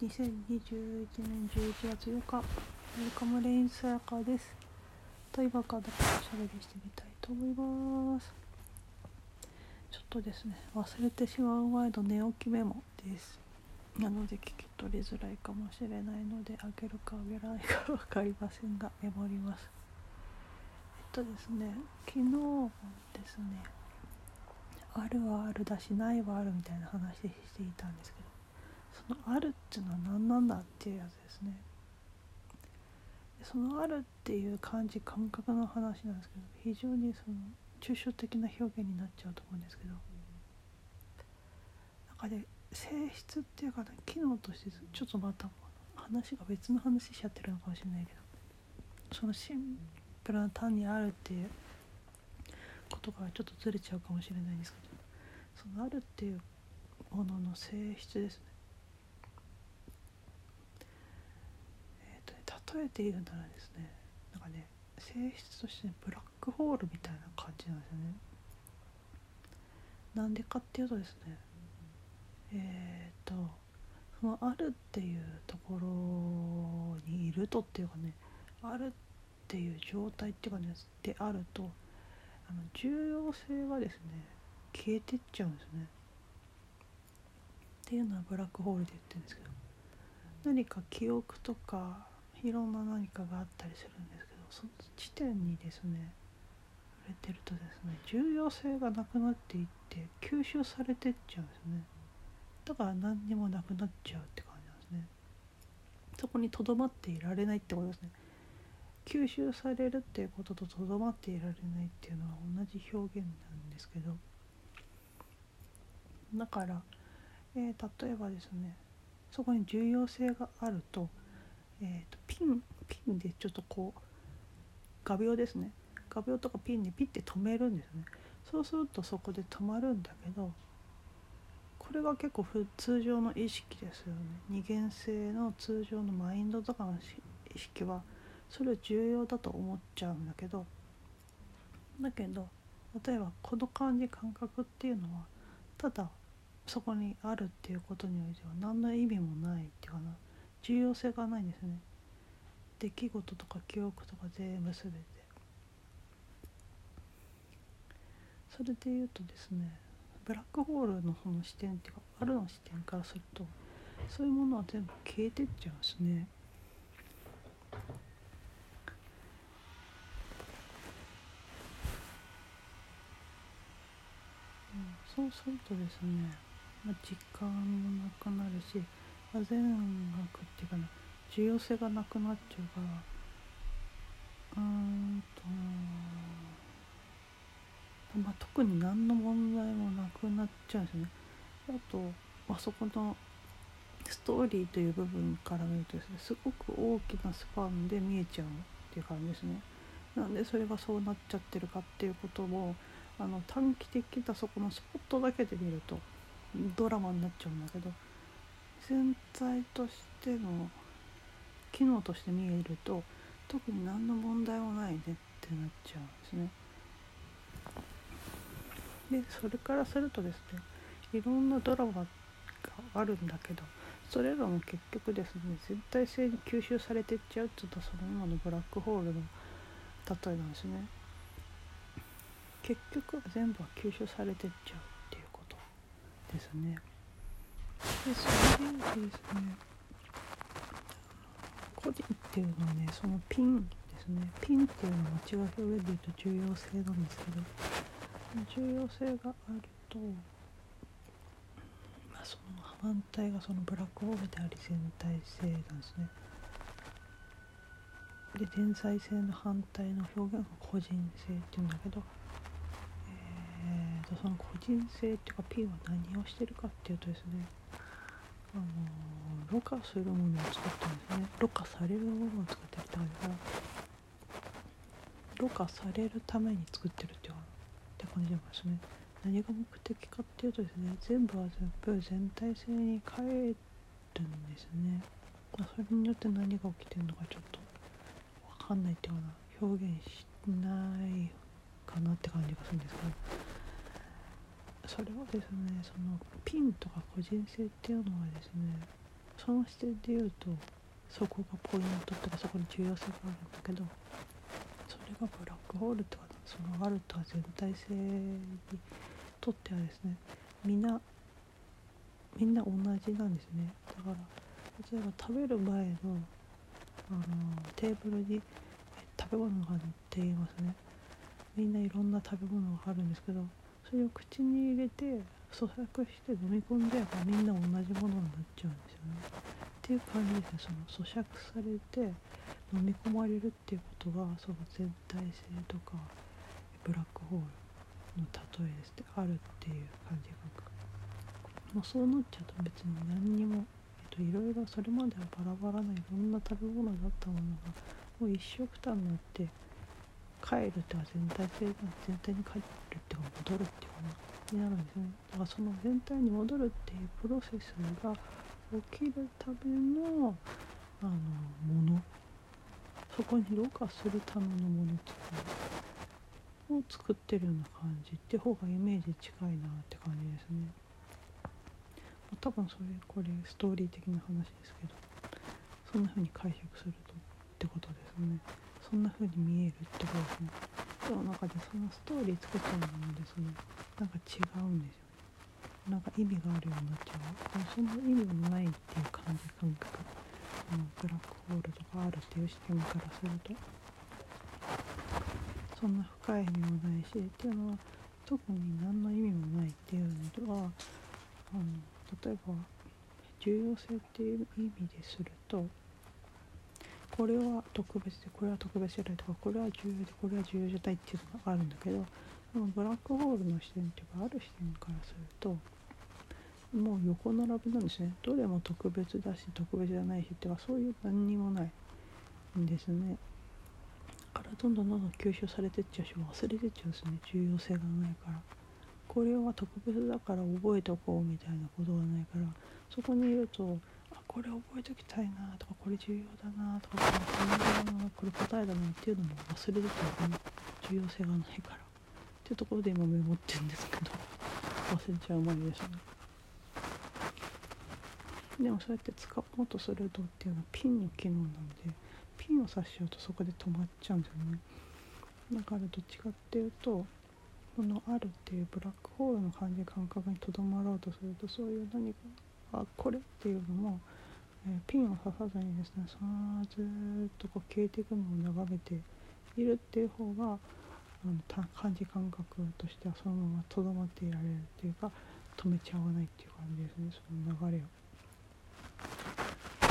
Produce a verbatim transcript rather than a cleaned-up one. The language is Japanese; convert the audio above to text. にせんにじゅういちねんじゅういちがつようか、ウェルカムレインスラカーです。と今からだからおしゃべりしてみたいと思います。ちょっとですね、忘れてしまう前の寝起きメモです。なので聞き取りづらいかもしれないので、あげるかあげないかわかりませんが、メモります。えっとですね、昨日ですね、あるはあるだし、ないはあるみたいな話していたんですけど、そのあるっていうのは何なんだっていうやつですね。そのあるっていう感じ、感覚の話なんですけど、非常にその抽象的な表現になっちゃうと思うんですけど、なんかね、性質っていうか、ね、機能としてちょっとまた話が別の話しちゃってるのかもしれないけど、そのシンプルな単にあるっていうことからちょっとずれちゃうかもしれないんですけど、そのあるっていうものの性質ですね。例えて言うならですね、なんかね、性質として、ね、ブラックホールみたいな感じなんですよね。なんでかっていうとですね、えーと、そのあるっていうところにいるとっていうかね、あるっていう状態っていうかね、であると、あの重要性はですね、消えてっちゃうんですね。っていうのはブラックホールで言ってるんですけど、何か記憶とか、いろんな何かがあったりするんですけど、その地点にですね触れてるとですね、重要性がなくなっていって吸収されてっちゃうんですね。だから何にもなくなっちゃうって感じなんですね。そこにとどまっていられないってことですね。吸収されるっていうことととどまっていられないっていうのは同じ表現なんですけど、だから、えー、例えばですね、そこに重要性があると、えー、とピンピンでちょっとこう画鋲ですね、画鋲とかピンにピッて止めるんですね。そうするとそこで止まるんだけど、これが結構通常の意識ですよね。二元性の通常のマインドとかの意識はそれを重要だと思っちゃうんだけど、だけど例えばこの感じ、感覚っていうのはただそこにあるっていうことにおいては何の意味もないっていうかな、重要性がないんですね。出来事とか記憶とか全部すべて。それで言うとですね、ブラックホールのその視点っていうか、あるの視点からすると、そういうものは全部消えてっちゃうんですね。うん、そうするとですね、まあ、時間もなくなるし、全額っていうかね、重要性がなくなっちゃうから、うーんと、まあ、特に何の問題もなくなっちゃうんですね。あと、まあそこのストーリーという部分から見るとですね、すごく大きなスパンで見えちゃうっていう感じですね。なんでそれがそうなっちゃってるかっていうことも、あの短期的なそこのスポットだけで見るとドラマになっちゃうんだけど、全体としての機能として見えると特に何の問題もないねってなっちゃうんですね。でそれからするとですね、いろんなドラマがあるんだけど、それらも結局ですね、全体性に吸収されてっちゃうっていうと、その今のブラックホールの例えなんですね。結局は全部は吸収されてっちゃうっていうことですね。でそれでですね、個人っていうのはね、そのピンですね、ピンっていうのは違う表現でいうと重要性なんですけど、重要性があると、まあ、その反対がそのブラックホールであり全体性なんですね。で天才性の反対の表現が個人性っていうんだけど、えーとその個人性っていうか、ピンは何をしてるかっていうとですね、あのー、ろ過するものを作ってるんですね。ろ過されるものを作ってるって感じから、ろ過されるために作ってるっていうって感じなんですね。何が目的かっていうとですね、全部は全部全体性に変えるんですね。まあ、それによって何が起きてるのかちょっとわかんないっていうかな、表現しないかなって感じがするんですけど、それはですね、そのピンとか個人性っていうのはですね、そ産視点でいうとそこがポイントとかそこに重要性があるんだけど、それがブラックホールとかそのあるとは全体性にとってはですね、みんなみんな同じなんですね。だから例えば食べる前の、あのテーブルに食べ物が載っていますね。みんないろんな食べ物があるんですけど、それを口に入れて咀嚼して飲み込んで、みんな同じものになっちゃうんですよね。っていう感じですね。その咀嚼されて飲み込まれるっていうことが、その全体性とかブラックホールの例えですね、あるっていう感じが。もうそうなっちゃうと別に何にも、えっと、いろいろそれまではバラバラないろんな食べ物だったものがもう一食単になって帰るっては全体性が全体に帰るっていうか戻るっていうかになるんですね。だからその全体に戻るっていうプロセスが起きるためのあのもの、そこにろ過するためのものっていうのを作ってるような感じって方がイメージ近いなって感じですね。多分それこれストーリー的な話ですけど、そんな風に解釈するとってことですね。そんな風に見えるってことですね。でもなんかね、そのストーリー作ったのもですね、なんか違うんですよね。なんか意味があるようになっちゃう。そんな意味もないっていう感じ感覚、あのブラックホールとかあるっていう視点からするとそんな深い意味もないしっていうのは、特に何の意味もないっていうのは、あの例えば重要性っていう意味ですると、これは特別でこれは特別じゃないとか、これは重要でこれは重要じゃないっていうのがあるんだけど、でもブラックホールの視点っていうかある視点からするともう横並びなんですね。どれも特別だし特別じゃないしっていうか、そういう何にもないんですね。だからどんどんどんどん吸収されてっちゃうし忘れてっちゃうんですね。重要性がないから、これは特別だから覚えておこうみたいなことがないから、そこにいると、あ、これ覚えておきたいなとか、これ重要だなとか、これ重要だな、これ答えだなっていうのも忘れてて、重要性がないからっていうところで今メモってるんですけど忘れちゃう前ですね。でもそうやって使おうとするとっていうのはピンの機能なので、ピンを刺しちゃうとそこで止まっちゃうんですよね。だからどっちかっていうと、このあるっていうブラックホールの感じ感覚にとどまろうとすると、そういう何かあこれっていうのも、えー、ピンを刺さずにですね、そのずっとこう消えていくのを眺めているっていう方が、あのた感じ感覚としてはそのままとどまっていられるっていうか、止めちゃわないっていう感じですね、その流れを。